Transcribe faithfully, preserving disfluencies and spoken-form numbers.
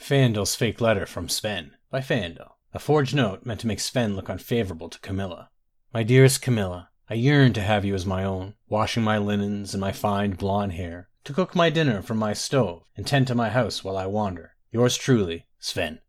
Faendal's Fake Letter from Sven by Faendal. A forged note meant to make Sven look unfavorable to Camilla. My dearest Camilla, I yearn to have you as my own, washing my linens and my fine blonde hair, to cook my dinner from my stove and tend to my house while I wander. Yours truly, Sven.